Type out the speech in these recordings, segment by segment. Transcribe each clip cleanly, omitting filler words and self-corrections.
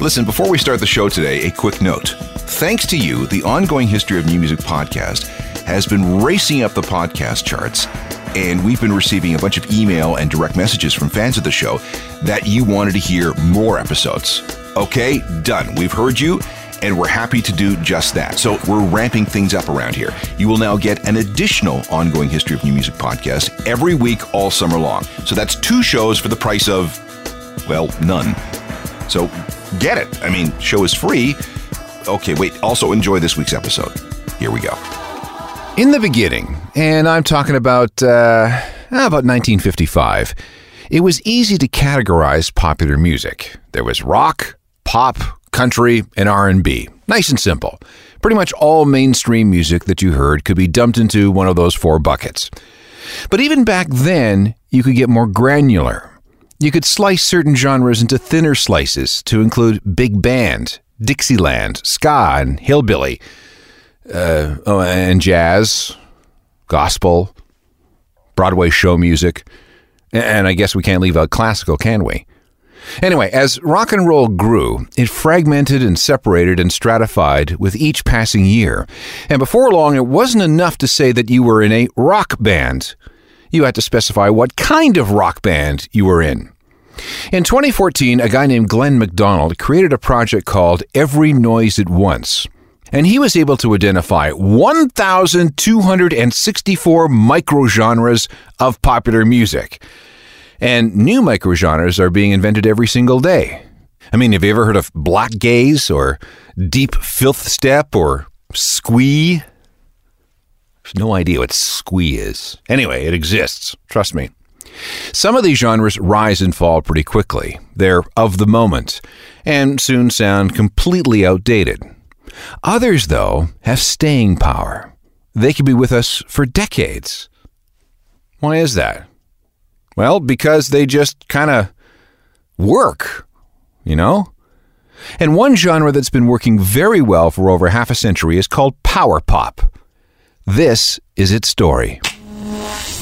Listen, before we start the show today, a quick note. Thanks to you, the Ongoing History of New Music podcast has been racing up the podcast charts, and we've been receiving a bunch of email and direct messages from fans of the show that you wanted to hear more episodes. Okay, done. We've heard you, and we're happy to do just that. So we're ramping things up around here. You will now get an additional Ongoing History of New Music podcast every week all summer long. So that's two shows for the price of, well, none. So get it. I mean, show is free. Okay, wait, also enjoy this week's episode. Here we go. In the beginning, and I'm talking about 1955, it was easy to categorize popular music. There was rock, pop, country, and R&B. Nice and simple. Pretty much all mainstream music that you heard could be dumped into one of those four buckets. But even back then, you could get more granular. You could slice certain genres into thinner slices to include big band, Dixieland, ska, and hillbilly, and jazz, gospel, Broadway show music, and I guess we can't leave out classical, can we? Anyway, as rock and roll grew, it fragmented and separated and stratified with each passing year, and before long it wasn't enough to say that you were in a rock band. You had to specify what kind of rock band you were in. In 2014, a guy named Glenn McDonald created a project called Every Noise at Once, and he was able to identify 1,264 microgenres of popular music. And new microgenres are being invented every single day. I mean, have you ever heard of black gaze or deep filth step or squee? No idea what squee is. Anyway, it exists. Trust me. Some of these genres rise and fall pretty quickly. They're of the moment and soon sound completely outdated. Others, though, have staying power. They can be with us for decades. Why is that? Well, because they just kind of work, you know? And one genre that's been working very well for over half a century is called power pop. This is its story.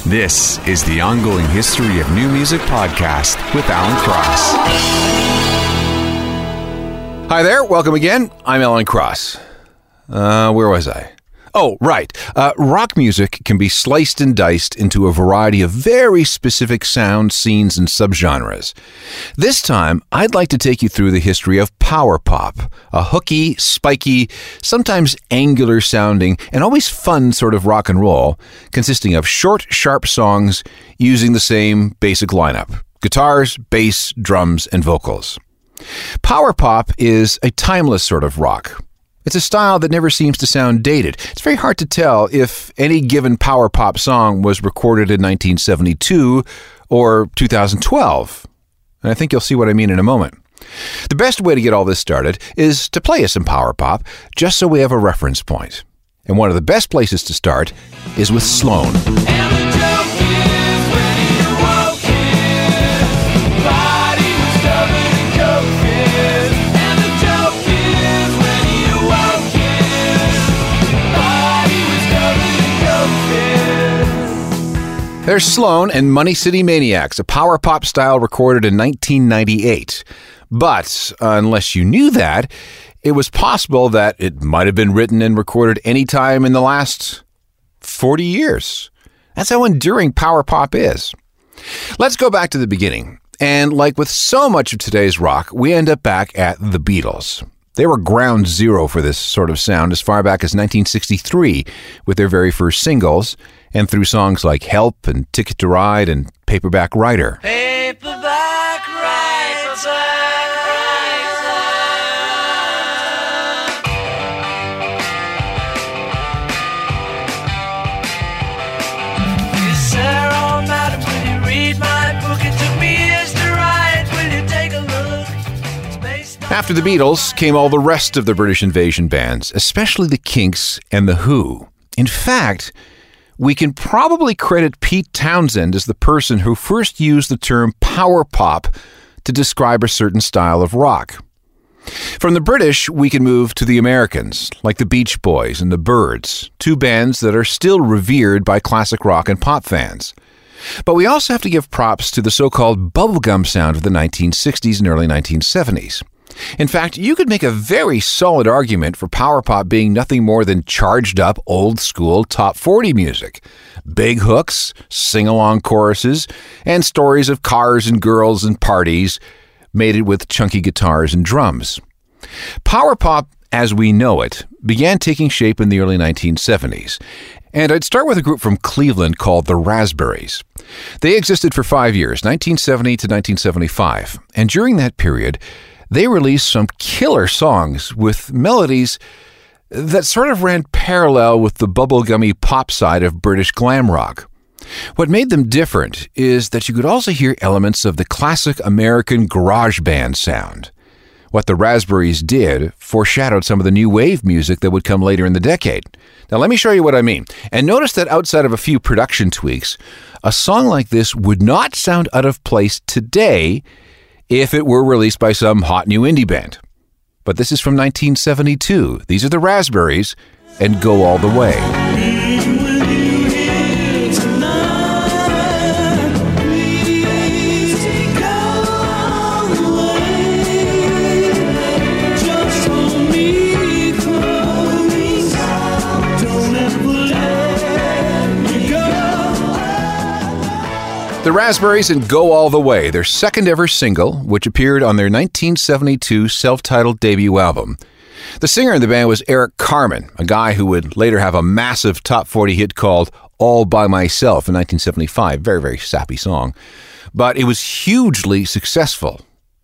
This is the Ongoing History of New Music podcast with Alan Cross. Hi there, welcome again. I'm Alan Cross. Where was I? Oh, right. Rock music can be sliced and diced into a variety of very specific sounds, scenes, and subgenres. This time, I'd like to take you through the history of power pop, a hooky, spiky, sometimes angular-sounding, and always fun sort of rock and roll, consisting of short, sharp songs using the same basic lineup: guitars, bass, drums, and vocals. Power pop is a timeless sort of rock. It's a style that never seems to sound dated. It's very hard to tell if any given power pop song was recorded in 1972 or 2012. And I think you'll see what I mean in a moment. The best way to get all this started is to play us some power pop, just so we have a reference point. And one of the best places to start is with Sloan. There's Sloan and Money City Maniacs, a power pop style recorded in 1998. But unless you knew that, it was possible that it might have been written and recorded any time in the last 40 years. That's how enduring power pop is. Let's go back to the beginning. And like with so much of today's rock, we end up back at the Beatles. They were ground zero for this sort of sound as far back as 1963 with their very first singles and through songs like Help and Ticket to Ride and Paperback Writer. Paperback Writer. After the Beatles came all the rest of the British invasion bands, especially the Kinks and the Who. In fact, we can probably credit Pete Townshend as the person who first used the term power pop to describe a certain style of rock. From the British, we can move to the Americans, like the Beach Boys and the Birds, two bands that are still revered by classic rock and pop fans. But we also have to give props to the so-called bubblegum sound of the 1960s and early 1970s. In fact, you could make a very solid argument for power pop being nothing more than charged-up, old-school top 40 music. Big hooks, sing-along choruses, and stories of cars and girls and parties mated with chunky guitars and drums. Power pop, as we know it, began taking shape in the early 1970s. And I'd start with a group from Cleveland called The Raspberries. They existed for 5 years, 1970 to 1975. And during that period, they released some killer songs with melodies that sort of ran parallel with the bubblegummy pop side of British glam rock. What made them different is that you could also hear elements of the classic American garage band sound. What the Raspberries did foreshadowed some of the new wave music that would come later in the decade. Now let me show you what I mean. And notice that outside of a few production tweaks, a song like this would not sound out of place today if it were released by some hot new indie band. But this is from 1972. These are the Raspberries and Go All the Way. The Raspberries and Go All the Way, their second ever single, which appeared on their 1972 self-titled debut album. The singer in the band was Eric Carmen, a guy who would later have a massive top 40 hit called All By Myself in 1975, very, very sappy song. But it was hugely successful.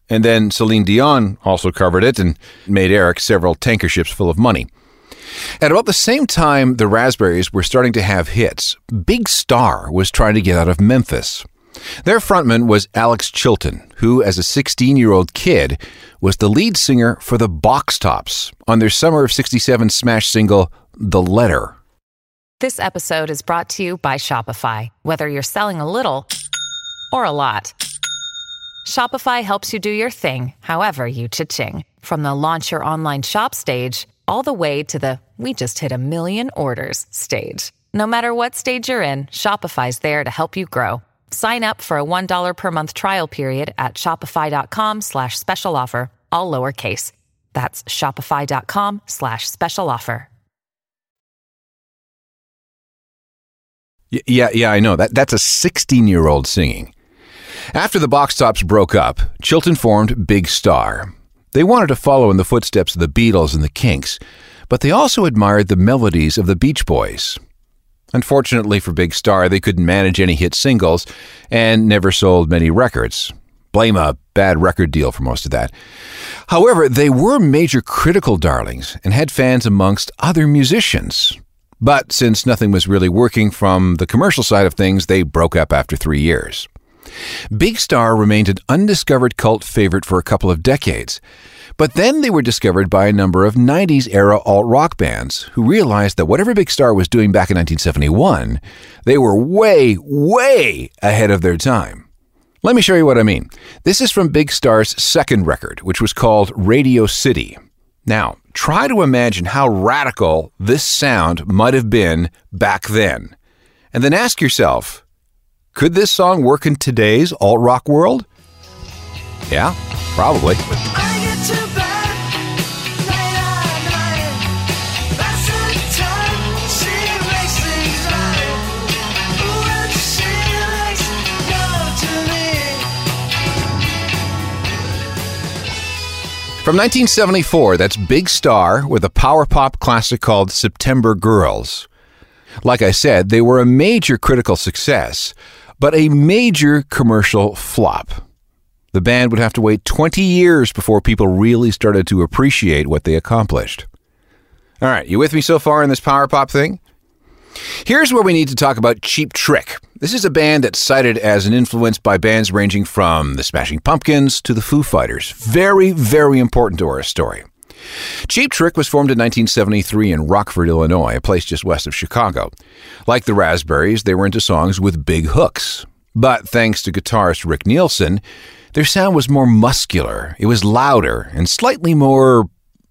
And then Celine Dion also covered it and made Eric several tanker ships full of money. At about the same time the Raspberries were starting to have hits, Big Star was trying to get out of Memphis. Their frontman was Alex Chilton, who as a 16-year-old kid was the lead singer for the Box Tops on their summer of 67 smash single, The Letter. This episode is brought to you by Shopify. Whether you're selling a little or a lot, Shopify helps you do your thing, however you cha-ching. From the launch your online shop stage all the way to the we just hit 1 million orders stage. No matter what stage you're in, Shopify's there to help you grow. Sign up for a $1 per month trial period at shopify.com/special offer, all lowercase. That's shopify.com/special offer. Yeah, I know. That's a 16-year-old singing. After the Box Tops broke up, Chilton formed Big Star. They wanted to follow in the footsteps of the Beatles and the Kinks, but they also admired the melodies of the Beach Boys. Unfortunately for Big Star, they couldn't manage any hit singles and never sold many records. Blame a bad record deal for most of that. However, they were major critical darlings and had fans amongst other musicians. But since nothing was really working from the commercial side of things, they broke up after 3 years. Big Star remained an undiscovered cult favorite for a couple of decades, but then they were discovered by a number of 90s-era alt-rock bands who realized that whatever Big Star was doing back in 1971, they were way, way ahead of their time. Let me show you what I mean. This is from Big Star's second record, which was called Radio City. Now, try to imagine how radical this sound might have been back then, and then ask yourself, could this song work in today's alt-rock world? Yeah, probably. From 1974, that's Big Star with a power pop classic called September Girls. Like I said, they were a major critical success, but a major commercial flop. The band would have to wait 20 years before people really started to appreciate what they accomplished. All right, you with me so far in this power pop thing? Here's where we need to talk about Cheap Trick. This is a band that's cited as an influence by bands ranging from the Smashing Pumpkins to the Foo Fighters. Very, very important to our story. Cheap Trick was formed in 1973 in Rockford, Illinois, a place just west of Chicago. Like the Raspberries, they were into songs with big hooks. But thanks to guitarist Rick Nielsen, their sound was more muscular, it was louder, and slightly more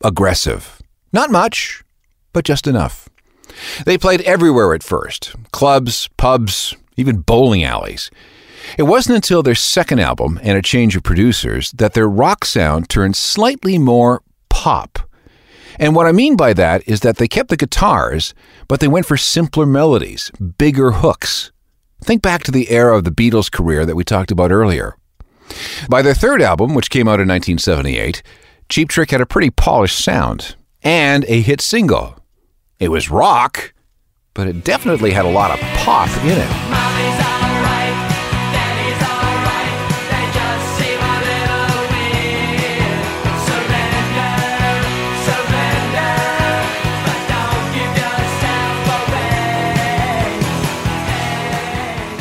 aggressive. Not much, but just enough. They played everywhere at first, clubs, pubs, even bowling alleys. It wasn't until their second album and a change of producers that their rock sound turned slightly more pop. And what I mean by that is that they kept the guitars, but they went for simpler melodies, bigger hooks. Think back to the era of the Beatles' career that we talked about earlier. By their third album, which came out in 1978, Cheap Trick had a pretty polished sound and a hit single. It was rock, but it definitely had a lot of pop in it. Mommy's all right, daddy's all right, they just seem a little weird. Surrender, surrender, but don't give yourself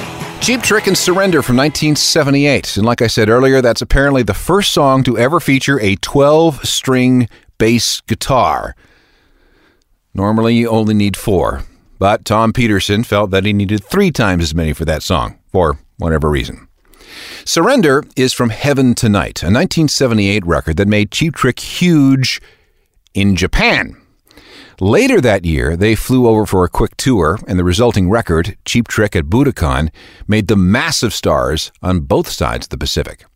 away. Cheap Trick and Surrender from 1978. And like I said earlier, that's apparently the first song to ever feature a 12-string bass guitar. Normally, you only need 4, but Tom Peterson felt that he needed 3 times as many for that song, for whatever reason. Surrender is from Heaven to Night, a 1978 record that made Cheap Trick huge in Japan. Later that year, they flew over for a quick tour, and the resulting record, Cheap Trick at Budokan, made them massive stars on both sides of the Pacific.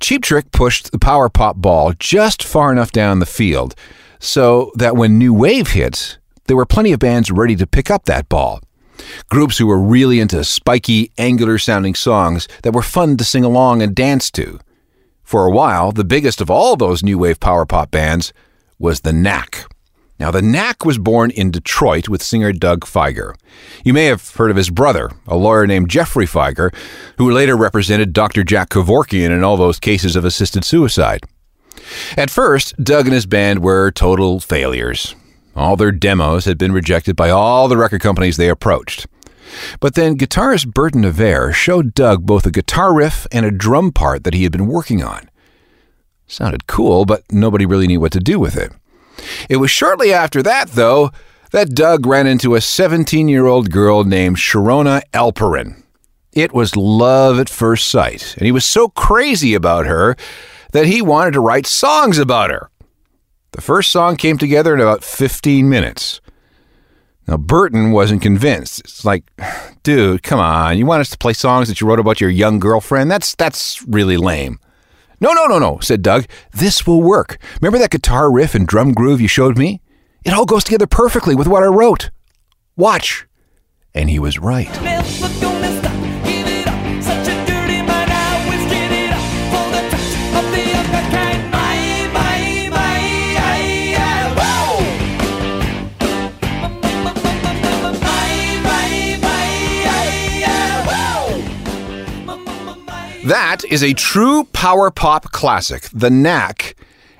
Cheap Trick pushed the power pop ball just far enough down the field so that when new wave hits, there were plenty of bands ready to pick up that ball. Groups who were really into spiky, angular-sounding songs that were fun to sing along and dance to. For a while, the biggest of all those new wave power pop bands was The Knack. Now, The Knack was born in Detroit with singer Doug Feiger. You may have heard of his brother, a lawyer named Jeffrey Feiger, who later represented Dr. Jack Kevorkian in all those cases of assisted suicide. At first, Doug and his band were total failures. All their demos had been rejected by all the record companies they approached. But then guitarist Berton Averre showed Doug both a guitar riff and a drum part that he had been working on. Sounded cool, but nobody really knew what to do with it. It was shortly after that, though, that Doug ran into a 17-year-old girl named Sharona Alperin. It was love at first sight, and he was so crazy about her that he wanted to write songs about her. The first song came together in about 15 minutes. Now, Burton wasn't convinced. It's like, dude, come on. You want us to play songs that you wrote about your young girlfriend? That's really lame. No, said Doug. This will work. Remember that guitar riff and drum groove you showed me? It all goes together perfectly with what I wrote. Watch. And he was right. That is a true power pop classic, The Knack,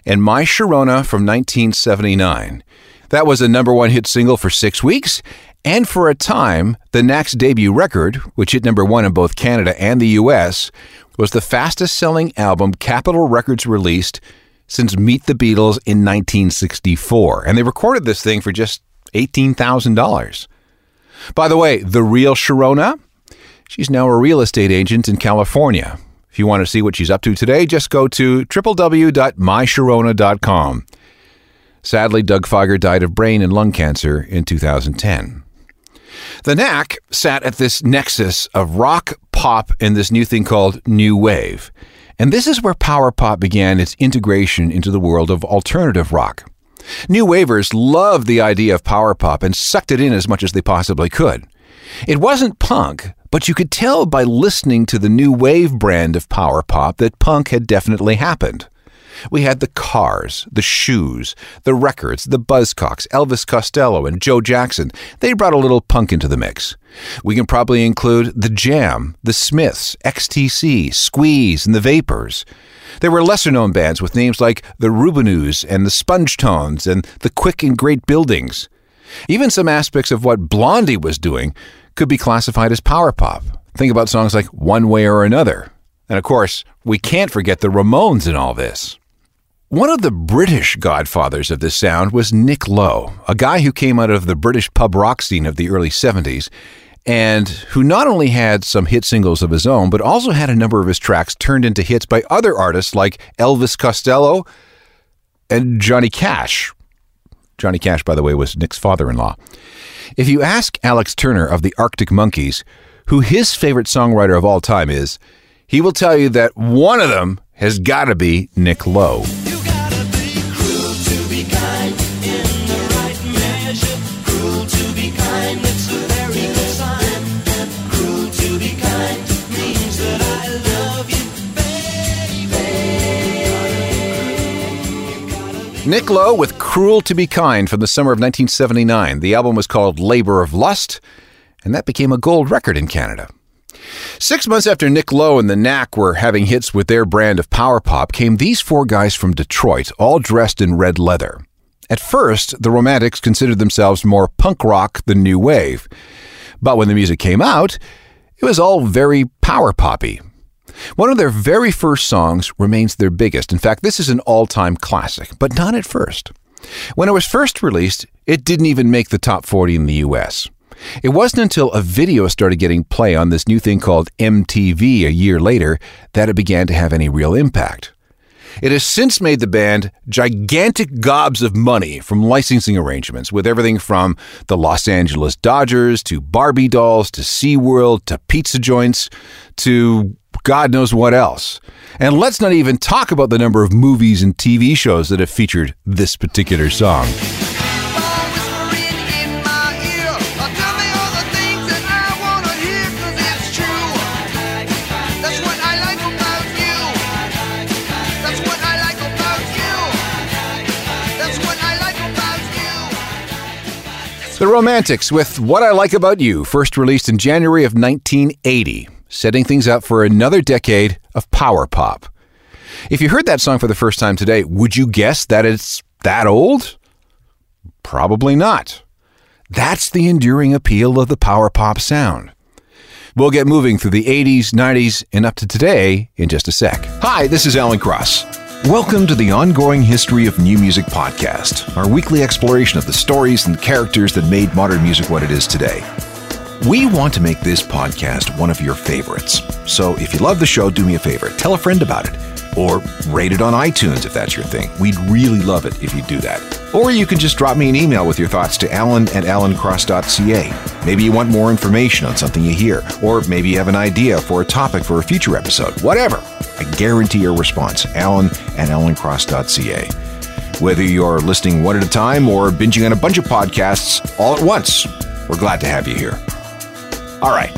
and My Sharona from 1979. That was a number 1 hit single for 6 weeks, and for a time, The Knack's debut record, which hit number 1 in both Canada and the U.S., was the fastest-selling album Capitol Records released since Meet the Beatles in 1964, and they recorded this thing for just $18,000. By the way, the real Sharona? She's now a real estate agent in California. If you want to see what she's up to today, just go to www.mysharona.com. Sadly, Doug Feiger died of brain and lung cancer in 2010. The Knack sat at this nexus of rock, pop, and this new thing called new wave. And this is where power pop began its integration into the world of alternative rock. New wavers loved the idea of power pop and sucked it in as much as they possibly could. It wasn't punk, but you could tell by listening to the new wave brand of power pop that punk had definitely happened. We had the Cars, the Shoes, the Records, the Buzzcocks, Elvis Costello, and Joe Jackson. They brought a little punk into the mix. We can probably include The Jam, The Smiths, XTC, Squeeze, and The Vapors. There were lesser-known bands with names like the Rubinoos and the Spongetones and the Quick and Great Buildings. Even some aspects of what Blondie was doing could be classified as power pop. Think about songs like One Way or Another. And of course, we can't forget the Ramones in all this. One of the British godfathers of this sound was Nick Lowe, a guy who came out of the British pub rock scene of the early 70s, and who not only had some hit singles of his own, but also had a number of his tracks turned into hits by other artists like Elvis Costello and Johnny Cash. Johnny Cash, by the way, was Nick's father-in-law. If you ask Alex Turner of the Arctic Monkeys who his favorite songwriter of all time is, he will tell you that one of them has got to be Nick Lowe. Nick Lowe with Cruel to Be Kind from the summer of 1979. The album was called Labor of Lust, and that became a gold record in Canada. 6 months after Nick Lowe and The Knack were having hits with their brand of power pop came these four guys from Detroit, all dressed in red leather. At first, the Romantics considered themselves more punk rock than new wave. But when the music came out, it was all very power poppy. One of their very first songs remains their biggest. In fact, this is an all-time classic, but not at first. When it was first released, it didn't even make the top 40 in the U.S. It wasn't until a video started getting play on this new thing called MTV a year later that it began to have any real impact. It has since made the band gigantic gobs of money from licensing arrangements, with everything from the Los Angeles Dodgers to Barbie dolls to SeaWorld to pizza joints to God knows what else. And let's not even talk about the number of movies and TV shows that have featured this particular song. The Romantics with What I Like About You, first released in January of 1980. Setting things up for another decade of power pop. If you heard that song for the first time today, would you guess that it's that old? Probably not. That's the enduring appeal of the power pop sound. We'll get moving through the 80s, 90s, and up to today in just a sec. Hi, this is Alan Cross. Welcome to the Ongoing History of New Music podcast, our weekly exploration of the stories and characters that made modern music what it is today. We want to make this podcast one of your favorites. So if you love the show, do me a favor. Tell a friend about it. Or rate it on iTunes if that's your thing. We'd really love it if you do that. Or you can just drop me an email with your thoughts to alan@alancross.ca. Maybe you want more information on something you hear. Or maybe you have an idea for a topic for a future episode. Whatever. I guarantee your response. alan@alancross.ca. Whether you're listening one at a time or binging on a bunch of podcasts all at once, we're glad to have you here. All right,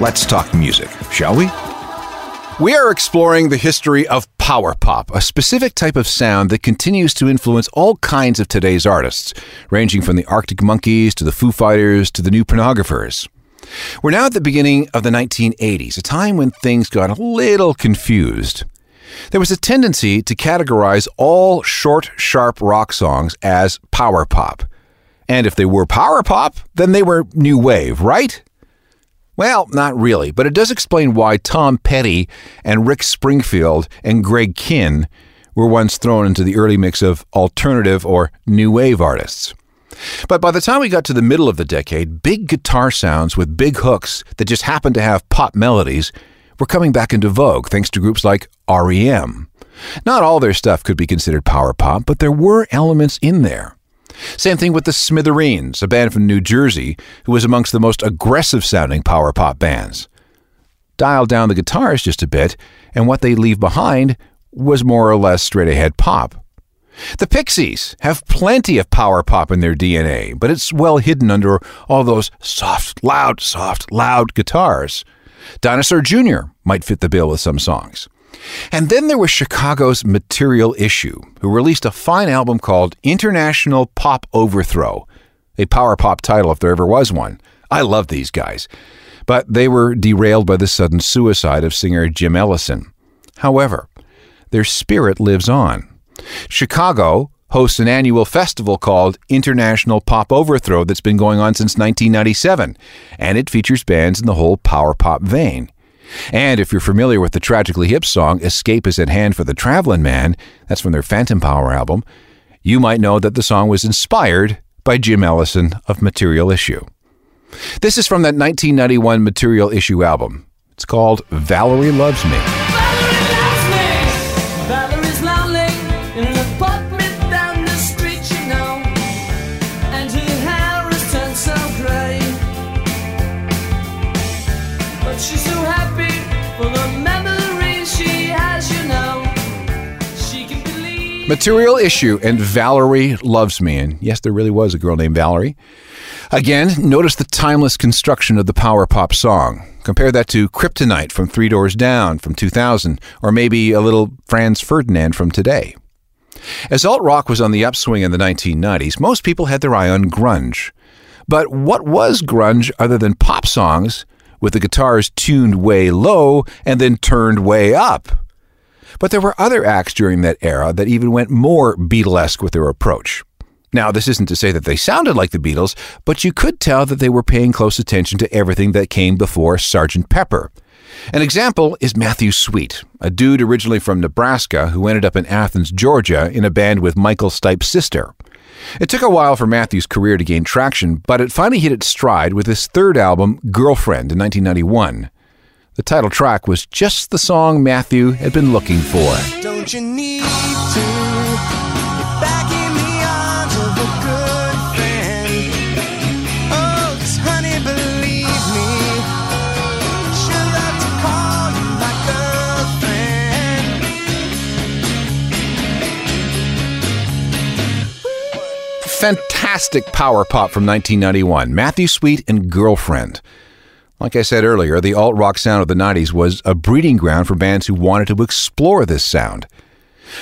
let's talk music, shall we? We are exploring the history of power pop, a specific type of sound that continues to influence all kinds of today's artists, ranging from the Arctic Monkeys to the Foo Fighters to the New Pornographers. We're now at the beginning of the 1980s, a time when things got a little confused. There was a tendency to categorize all short, sharp rock songs as power pop. And if they were power pop, then they were new wave, right? Well, not really, but it does explain why Tom Petty and Rick Springfield and Greg Kinn were once thrown into the early mix of alternative or new wave artists. But by the time we got to the middle of the decade, big guitar sounds with big hooks that just happened to have pop melodies were coming back into vogue thanks to groups like R.E.M. Not all their stuff could be considered power pop, but there were elements in there. Same thing with the Smithereens, a band from New Jersey who was amongst the most aggressive-sounding power pop bands. Dialed down the guitars just a bit, and what they leave behind was more or less straight-ahead pop. The Pixies have plenty of power pop in their DNA, but it's well hidden under all those soft, loud guitars. Dinosaur Jr. might fit the bill with some songs. And then there was Chicago's Material Issue, who released a fine album called International Pop Overthrow, a power pop title if there ever was one. I love these guys. But they were derailed by the sudden suicide of singer Jim Ellison. However, their spirit lives on. Chicago hosts an annual festival called International Pop Overthrow that's been going on since 1997, and it features bands in the whole power pop vein. And if you're familiar with the Tragically Hip song, Escape is at Hand for the Travelin' Man, that's from their Phantom Power album, you might know that the song was inspired by Jim Ellison of Material Issue. This is from that 1991 Material Issue album. It's called Valerie Loves Me. Valerie's lonely in an apartment down the street, you know, and her hair has turned so gray, but she's so happy for the memories she has, you know. She can believe. Material Issue and Valerie Loves Me. And yes, there really was a girl named Valerie. Again, notice the timeless construction of the power pop song. Compare that to Kryptonite from Three Doors Down from 2000, or maybe a little Franz Ferdinand from today. As alt-rock was on the upswing in the 1990s, most people had their eye on grunge. But what was grunge other than pop songs with the guitars tuned way low and then turned way up? But there were other acts during that era that even went more Beatlesque with their approach. Now, this isn't to say that they sounded like the Beatles, but you could tell that they were paying close attention to everything that came before Sgt. Pepper. An example is Matthew Sweet, a dude originally from Nebraska who ended up in Athens, Georgia, in a band with Michael Stipe's sister. It took a while for Matthew's career to gain traction, but it finally hit its stride with his third album, Girlfriend, in 1991. The title track was just the song Matthew had been looking for. Don't you need to... Fantastic power pop from 1991, Matthew Sweet and Girlfriend. Like I said earlier, the alt-rock sound of the 90s was a breeding ground for bands who wanted to explore this sound.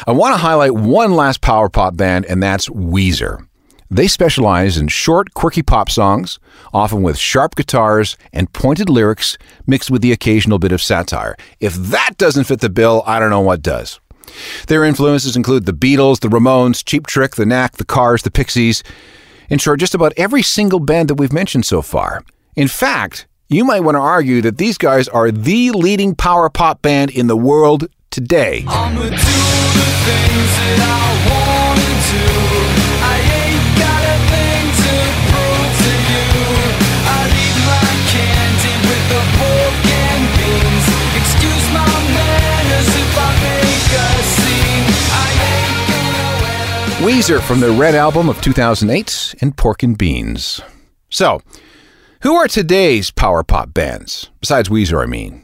I want to highlight one last power pop band, and that's Weezer. They specialize in short, quirky pop songs, often with sharp guitars and pointed lyrics mixed with the occasional bit of satire. If that doesn't fit the bill, I don't know what does. Their influences include the Beatles, the Ramones, Cheap Trick, the Knack, the Cars, the Pixies. In short, just about every single band that we've mentioned so far. In fact, you might want to argue that these guys are the leading power pop band in the world today. I'ma do the things that I wanna do. Weezer from the Red Album of 2008 and Pork and Beans. So, who are today's power pop bands? Besides Weezer, I mean.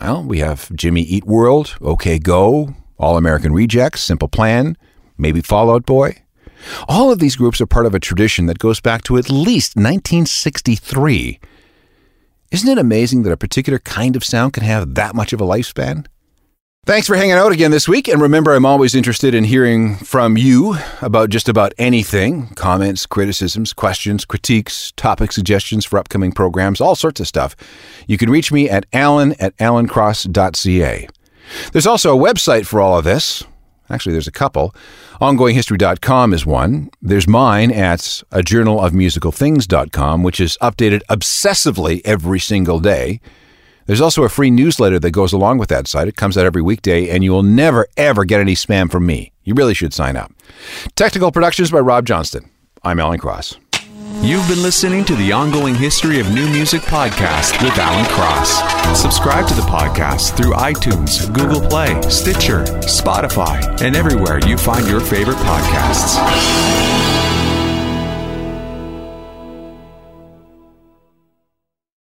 Well, we have Jimmy Eat World, OK Go, All American Rejects, Simple Plan, maybe Fall Out Boy. All of these groups are part of a tradition that goes back to at least 1963. Isn't it amazing that a particular kind of sound can have that much of a lifespan? Thanks for hanging out again this week, and remember, I'm always interested in hearing from you about just about anything. Comments, criticisms, questions, critiques, topic suggestions for upcoming programs, all sorts of stuff. You can reach me at alan@alancross.ca. There's also a website for all of this. Actually, there's a couple. OngoingHistory.com is one. There's mine at ajournalofmusicalthings.com, which is updated obsessively every single day. There's also a free newsletter that goes along with that site. It comes out every weekday, and you will never, ever get any spam from me. You really should sign up. Technical productions by Rob Johnston. I'm Alan Cross. You've been listening to the Ongoing History of New Music podcast with Alan Cross. Subscribe to the podcast through iTunes, Google Play, Stitcher, Spotify, and everywhere you find your favorite podcasts.